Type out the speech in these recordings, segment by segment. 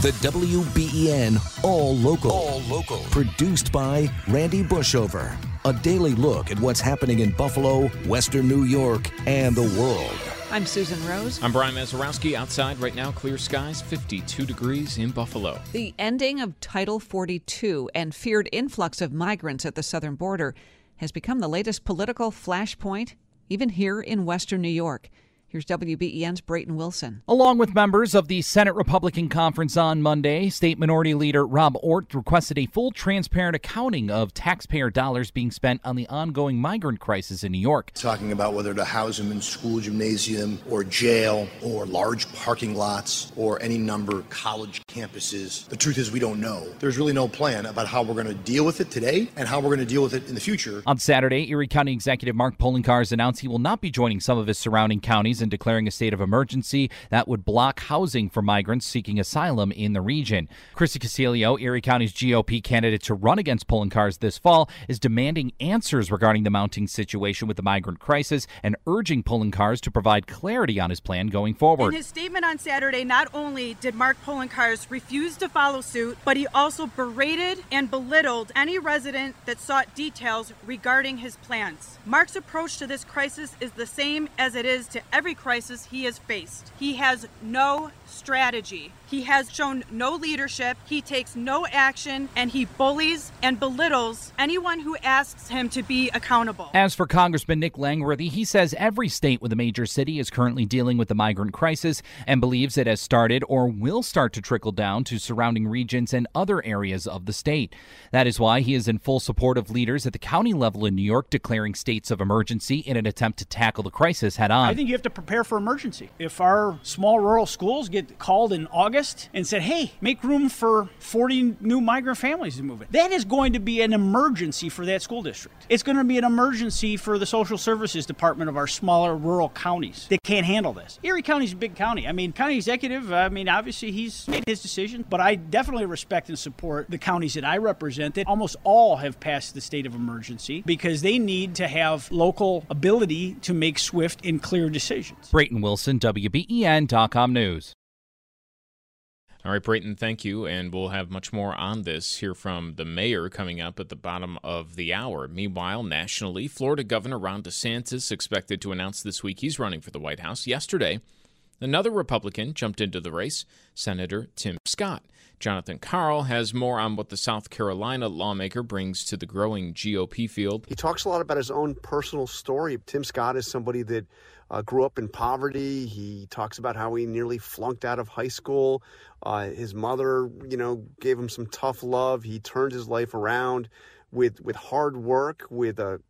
The WBEN All Local. All Local. Produced by Randy Bushover. A daily look at what's happening in Buffalo, Western New York, and the world. I'm Susan Rose. I'm Brian Mazurowski. Outside right now, clear skies, 52 degrees in Buffalo. The ending of Title 42 and feared influx of migrants at the southern border has become the latest political flashpoint, even here in Western New York. Here's WBEN's Brayton Wilson. Along with members of the Senate Republican Conference on Monday, State Minority Leader Rob Ortt requested a full, transparent accounting of taxpayer dollars being spent on the ongoing migrant crisis in New York. Talking about whether to house them in school gymnasium or jail or large parking lots or any number of college campuses. The truth is we don't know. There's really no plan about how we're going to deal with it today and how we're going to deal with it in the future. On Saturday, Erie County Executive Mark Poloncarz announced he will not be joining some of his surrounding counties and declaring a state of emergency that would block housing for migrants seeking asylum in the region. Chrissy Casilio, Erie County's GOP candidate to run against Poloncarz this fall, is demanding answers regarding the mounting situation with the migrant crisis and urging Poloncarz to provide clarity on his plan going forward. In his statement on Saturday, not only did Mark Poloncarz refuse to follow suit, but he also berated and belittled any resident that sought details regarding his plans. Mark's approach to this crisis is the same as it is to every crisis he has faced. He has no strategy. He has shown no leadership. He takes no action, and he bullies and belittles anyone who asks him to be accountable. As for Congressman Nick Langworthy, he says every state with a major city is currently dealing with the migrant crisis and believes it has started or will start to trickle down to surrounding regions and other areas of the state. That is why he is in full support of leaders at the county level in New York declaring states of emergency in an attempt to tackle the crisis head on. I think you have to prepare for emergency. If our small rural schools get called in August and said, hey, make room for 40 new migrant families to move in, that is going to be an emergency for that school district. It's going to be an emergency for the social services department of our smaller rural counties. They can't handle this. Erie County's a big county. I mean, county executive, obviously he's made his decision, but I definitely respect and support the counties that I represent that almost all have passed the state of emergency because they need to have local ability to make swift and clear decisions. Brayton Wilson, WBEN.com News. All right, Brayton, thank you, and we'll have much more on this. Hear from the mayor coming up at the bottom of the hour. Meanwhile, nationally, Florida Governor Ron DeSantis expected to announce this week he's running for the White House. Yesterday, another Republican jumped into the race, Senator Tim Scott. Jonathan Karl has more on what the South Carolina lawmaker brings to the growing GOP field. He talks a lot about his own personal story. Tim Scott is somebody that grew up in poverty. He talks about how he nearly flunked out of high school. His mother, gave him some tough love. He turned his life around with hard work, with a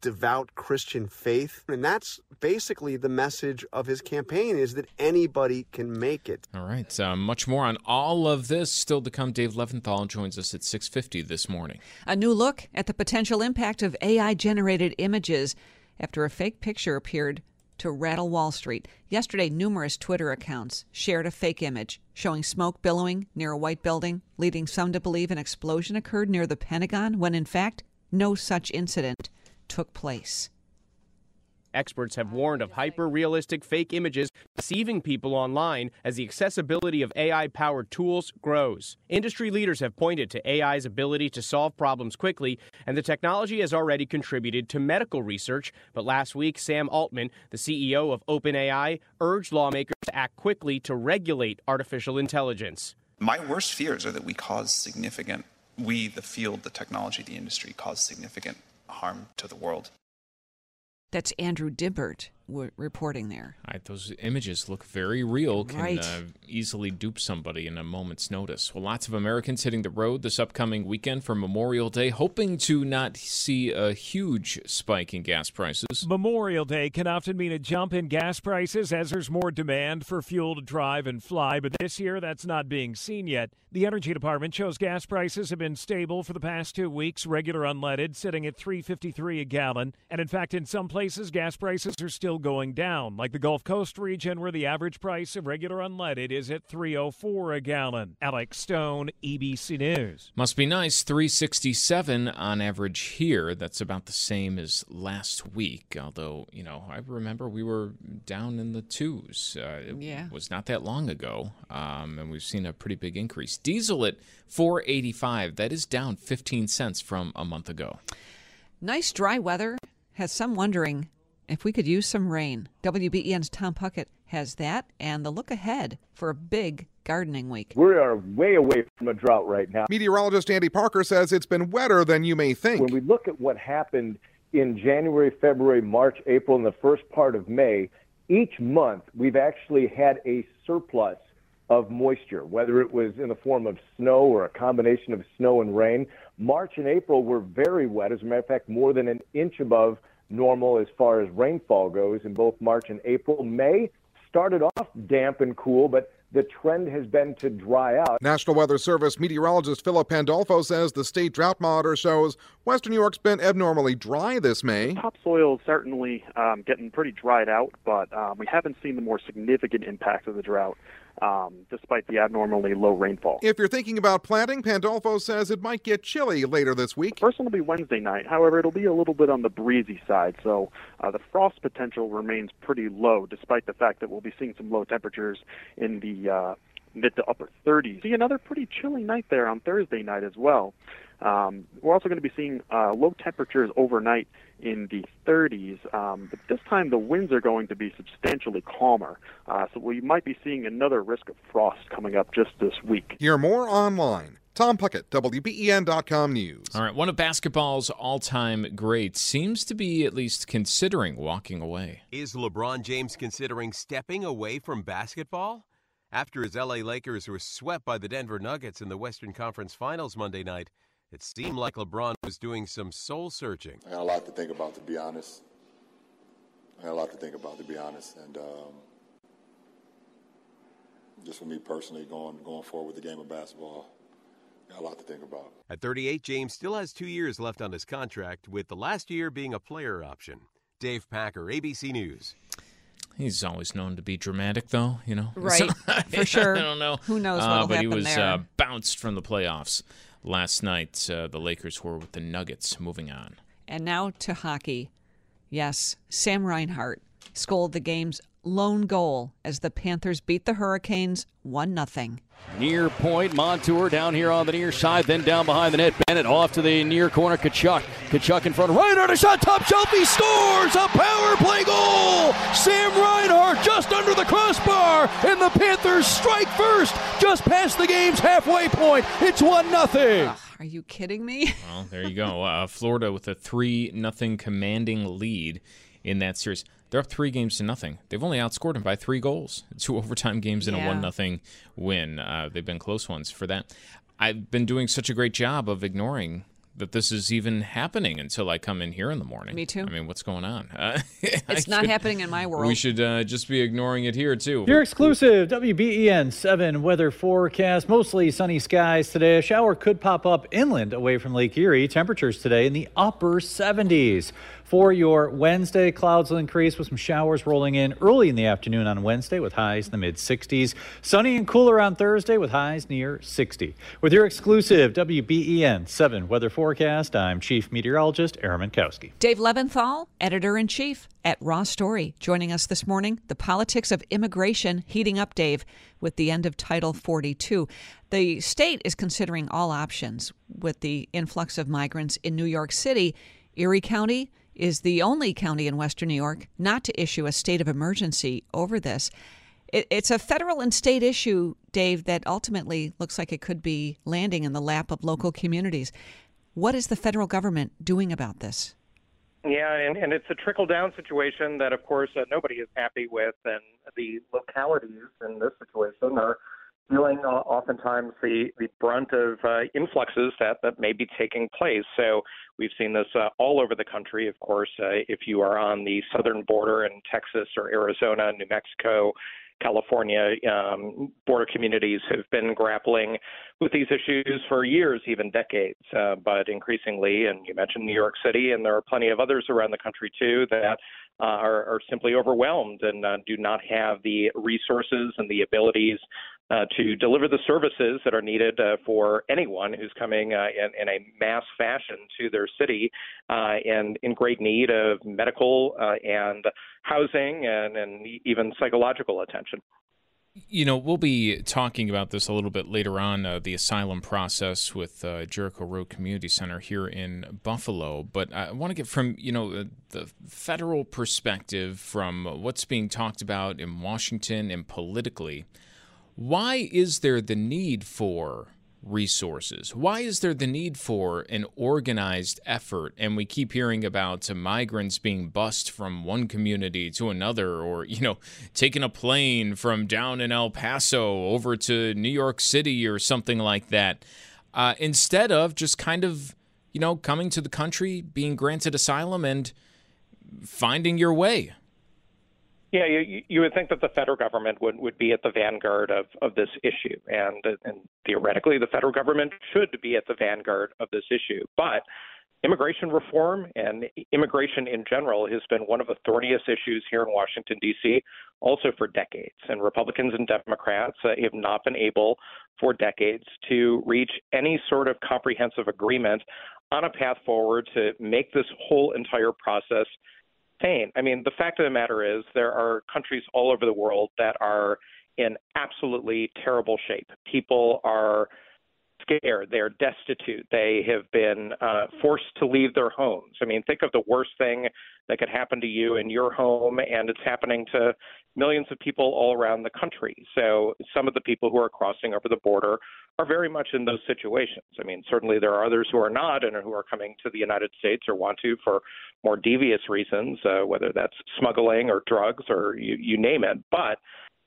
devout Christian faith. And that's basically the message of his campaign, is that anybody can make it. All right. Much more on all of this still to come. Dave Levinthal joins us at 6:50 this morning. A new look at the potential impact of AI-generated images after a fake picture appeared to rattle Wall Street. Yesterday, numerous Twitter accounts shared a fake image showing smoke billowing near a white building, leading some to believe an explosion occurred near the Pentagon, when in fact, no such incident took place. Experts have warned of hyper-realistic fake images deceiving people online as the accessibility of AI-powered tools grows. Industry leaders have pointed to AI's ability to solve problems quickly, and the technology has already contributed to medical research. But last week, Sam Altman, the CEO of OpenAI, urged lawmakers to act quickly to regulate artificial intelligence. My worst fears are that the field, the technology, the industry, cause significant harm to the world. That's Andrew Dibbert reporting there. All right, those images look very real, can right. Easily dupe somebody in a moment's notice. Well, lots of Americans hitting the road this upcoming weekend for Memorial Day, hoping to not see a huge spike in gas prices. Memorial Day can often mean a jump in gas prices as there's more demand for fuel to drive and fly, but this year that's not being seen yet. The Energy Department shows gas prices have been stable for the past 2 weeks, regular unleaded sitting at $3.53 a gallon, and in fact in some places gas prices are still going down, like the Gulf Coast region where the average price of regular unleaded is is at $3.04 a gallon. Alex Stone, ABC News. Must be nice. $3.67 on average here. That's about the same as last week. Although, you know, I remember we were down in the twos. It was not that long ago, and we've seen a pretty big increase. Diesel at $4.85. That is down 15 cents from a month ago. Nice dry weather has some wondering if we could use some rain. WBEN's Tom Puckett has that and the look ahead for a big gardening week. We are way away from a drought right now. Meteorologist Andy Parker says it's been wetter than you may think. When we look at what happened in January, February, March, April, and the first part of May, each month we've actually had a surplus of moisture, whether it was in the form of snow or a combination of snow and rain. March and April were very wet. As a matter of fact, more than an inch above normal as far as rainfall goes in both March and April. May started off damp and cool, but the trend has been to dry out. National Weather Service meteorologist Philip Pandolfo says the state drought monitor shows Western New York's been abnormally dry this May. Topsoil is certainly getting pretty dried out, but we haven't seen the more significant impact of the drought, despite the abnormally low rainfall. If you're thinking about planting, Pandolfo says it might get chilly later this week. First one will be Wednesday night. However, it'll be a little bit on the breezy side, so the frost potential remains pretty low, despite the fact that we'll be seeing some low temperatures in the mid to upper 30s. See another pretty chilly night there on Thursday night as well. We're also going to be seeing low temperatures overnight in the 30s, but this time the winds are going to be substantially calmer, so we might be seeing another risk of frost coming up just this week. Hear more online. Tom Puckett, WBEN.com News. All right, one of basketball's all-time greats seems to be at least considering walking away. Is LeBron James considering stepping away from basketball? After his L.A. Lakers were swept by the Denver Nuggets in the Western Conference Finals Monday night, it seemed like LeBron was doing some soul-searching. I got a lot to think about, to be honest. And just for me personally, going forward with the game of basketball, got a lot to think about. At 38, James still has 2 years left on his contract, with the last year being a player option. Dave Packer, ABC News. He's always known to be dramatic, though, you know. Right, for sure. I don't know. Who knows what'll happen there. But he was bounced from the playoffs last night. The Lakers were with the Nuggets. Moving on. And now to hockey. Yes, Sam Reinhart scored the game's lone goal as the Panthers beat the Hurricanes 1-0. Near point, Montour down here on the near side, then down behind the net. Bennett off to the near corner, Tkachuk in front of Reinhart, a shot, top shelf, he scores! A power play goal! Sam Reinhart just under the crossbar, and the Panthers strike first, just past the game's halfway point. It's 1-0. Are you kidding me? Well, there you go. Florida with a 3-0 commanding lead in that series. They're up 3 games to nothing. They've only outscored them by 3 goals. 2 overtime games and a 1-0 win. They've been close ones for that. I've been doing such a great job of ignoring that this is even happening until I come in here in the morning. Me too. I mean, what's going on? It's not happening in my world. We should just be ignoring it here, too. Your exclusive WBEN 7 weather forecast. Mostly sunny skies today. A shower could pop up inland away from Lake Erie. Temperatures today in the upper 70s. For your Wednesday, clouds will increase with some showers rolling in early in the afternoon on Wednesday with highs in the mid-60s. Sunny and cooler on Thursday with highs near 60. With your exclusive WBEN 7 weather forecast, I'm Chief Meteorologist Aramankowski. Dave Levinthal, Editor-in-Chief at Raw Story. Joining us this morning, the politics of immigration heating up, Dave, with the end of Title 42. The state is considering all options with the influx of migrants in New York City. Erie County is the only county in Western New York not to issue a state of emergency over this. It's a federal and state issue, Dave, that ultimately looks like it could be landing in the lap of local communities. What is the federal government doing about this? Yeah, and it's a trickle-down situation that, of course, nobody is happy with. And the localities in this situation are feeling oftentimes the brunt of influxes that may be taking place. So we've seen this all over the country, of course. If you are on the southern border in Texas or Arizona, New Mexico, California border communities have been grappling with these issues for years, even decades. But increasingly, and you mentioned New York City, and there are plenty of others around the country, too, that are simply overwhelmed and do not have the resources and the abilities to deliver the services that are needed for anyone who's coming in a mass fashion to their city and in great need of medical and housing and even psychological attention. You know, we'll be talking about this a little bit later on, the asylum process with Jericho Road Community Center here in Buffalo. But I want to get from, you know, the federal perspective, from what's being talked about in Washington and politically. Why is there the need for resources? Why is there the need for an organized effort? And we keep hearing about migrants being bussed from one community to another, or, you know, taking a plane from down in El Paso over to New York City or something like that, instead of just kind of, you know, coming to the country, being granted asylum, and finding your way. Yeah, you would think that the federal government would be at the vanguard of this issue. And theoretically, the federal government should be at the vanguard of this issue. But immigration reform and immigration in general has been one of the thorniest issues here in Washington, D.C., also for decades. And Republicans and Democrats have not been able for decades to reach any sort of comprehensive agreement on a path forward to make this whole entire process pain. I mean, the fact of the matter is there are countries all over the world that are in absolutely terrible shape. People are scared. They're destitute. They have been forced to leave their homes. I mean, think of the worst thing that could happen to you in your home, and it's happening to millions of people all around the country. So some of the people who are crossing over the border are very much in those situations. I mean, certainly there are others who are not and who are coming to the United States or want to for more devious reasons, whether that's smuggling or drugs or you name it. But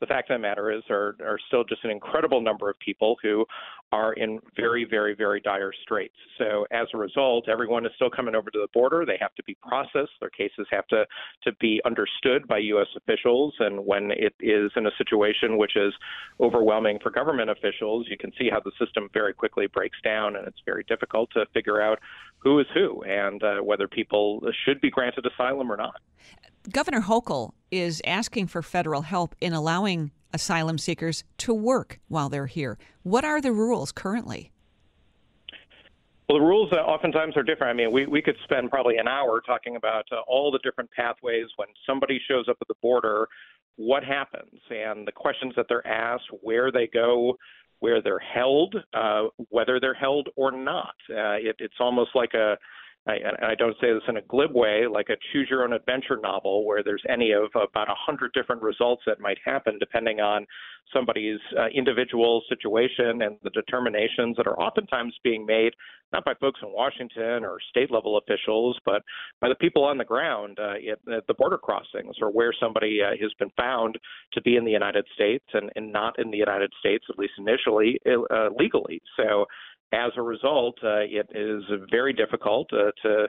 the fact of the matter is there are still just an incredible number of people who are in very, very, very dire straits. So as a result, everyone is still coming over to the border. They have to be processed. Their cases have to be understood by U.S. officials. And when it is in a situation which is overwhelming for government officials, you can see how the system very quickly breaks down, and it's very difficult to figure out who is who and whether people should be granted asylum or not. Governor Hochul is asking for federal help in allowing asylum seekers to work while they're here. What are the rules currently? Well, the rules oftentimes are different. I mean, we could spend probably an hour talking about all the different pathways when somebody shows up at the border, what happens, and the questions that they're asked, where they go, where they're held, whether they're held or not. It's almost like I don't say this in a glib way, like a choose-your-own-adventure novel where there's any of about 100 different results that might happen depending on somebody's individual situation and the determinations that are oftentimes being made, not by folks in Washington or state-level officials, but by the people on the ground at the border crossings, or where somebody has been found to be in the United States and not in the United States, at least initially, legally. So as a result, it is very difficult to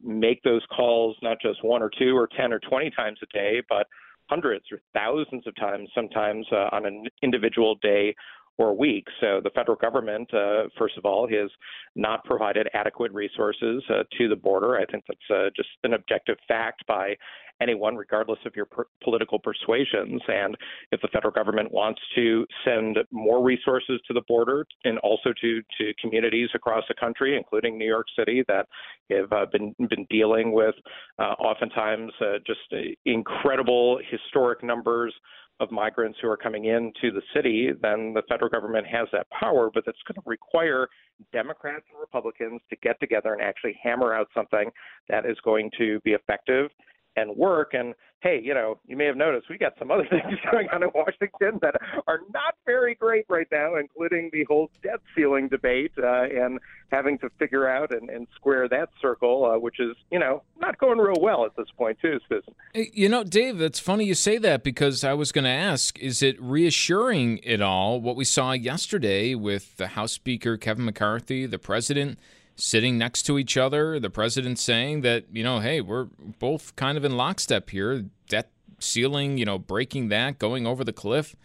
make those calls, not just one or two or 10 or 20 times a day, but hundreds or thousands of times, sometimes on an individual day or week. So the federal government, first of all, has not provided adequate resources to the border. I think that's just an objective fact by anyone, regardless of your political persuasions. And if the federal government wants to send more resources to the border and also to communities across the country, including New York City, that have been dealing with oftentimes just incredible historic numbers of migrants who are coming into the city, then the federal government has that power, but that's going to require Democrats and Republicans to get together and actually hammer out something that is going to be effective and work. And hey, you know, you may have noticed we got some other things going on in Washington that are not very great right now, including the whole debt ceiling debate and having to figure out and square that circle, which is, you know, not going real well at this point, too, Susan. You know, Dave, it's funny you say that, because I was going to ask, is it reassuring at all what we saw yesterday with the House Speaker, Kevin McCarthy, the president, sitting next to each other, the president saying that, you know, hey, we're both kind of in lockstep here. Debt ceiling, breaking that, going over the cliff,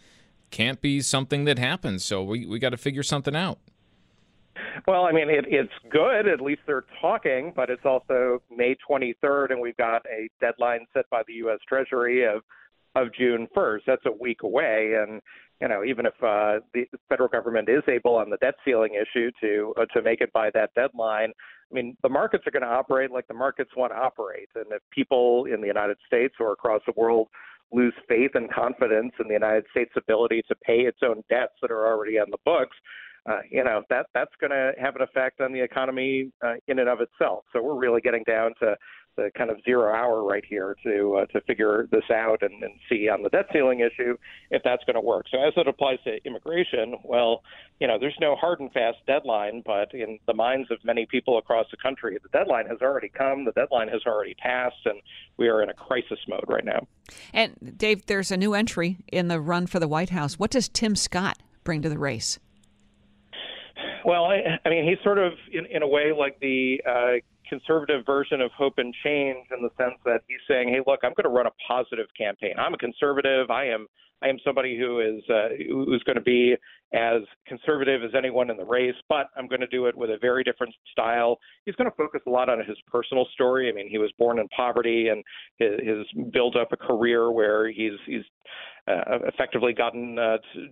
can't be something that happens. So we got to figure something out. Well, I mean, it's good. At least they're talking, but it's also May 23rd, and we've got a deadline set by the U.S. Treasury of June 1st. That's a week away, and even if the federal government is able on the debt ceiling issue to make it by that deadline, I mean, the markets are going to operate like the markets want to operate. And if people in the United States or across the world lose faith and confidence in the United States' ability to pay its own debts that are already on the books, that's going to have an effect on the economy in and of itself. So we're really getting down to the kind of 0 hour right here to figure this out and see on the debt ceiling issue if that's going to work. So as it applies to immigration, well, there's no hard and fast deadline, but in the minds of many people across the country, the deadline has already come, the deadline has already passed, and we are in a crisis mode right now. And Dave, there's a new entry in the run for the White House. What does Tim Scott bring to the race? Well, I mean, he's sort of, in a way, like the conservative version of hope and change, in the sense that he's saying, hey, look, I'm going to run a positive campaign. I'm a conservative. I am somebody who's going to be as conservative as anyone in the race, but I'm going to do it with a very different style. He's going to focus a lot on his personal story. I mean, he was born in poverty, and has built up a career where he's effectively gotten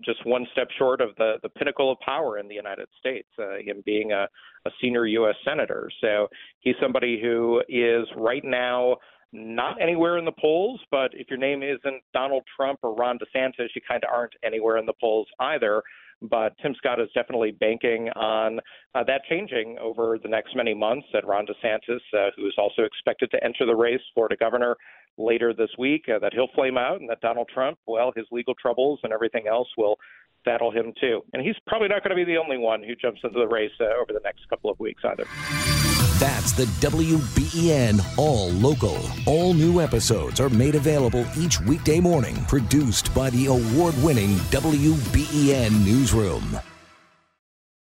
just one step short of the pinnacle of power in the United States, him being a senior U.S. senator. So he's somebody who is right now not anywhere in the polls, but if your name isn't Donald Trump or Ron DeSantis, you kind of aren't anywhere in the polls either. But Tim Scott is definitely banking on that changing over the next many months. That Ron DeSantis, who is also expected to enter the race, Florida governor, later this week, that he'll flame out, and that Donald Trump, well, his legal troubles and everything else will saddle him too. And he's probably not going to be the only one who jumps into the race over the next couple of weeks either. That's the WBEN All Local. All new episodes are made available each weekday morning, produced by the award-winning WBEN Newsroom.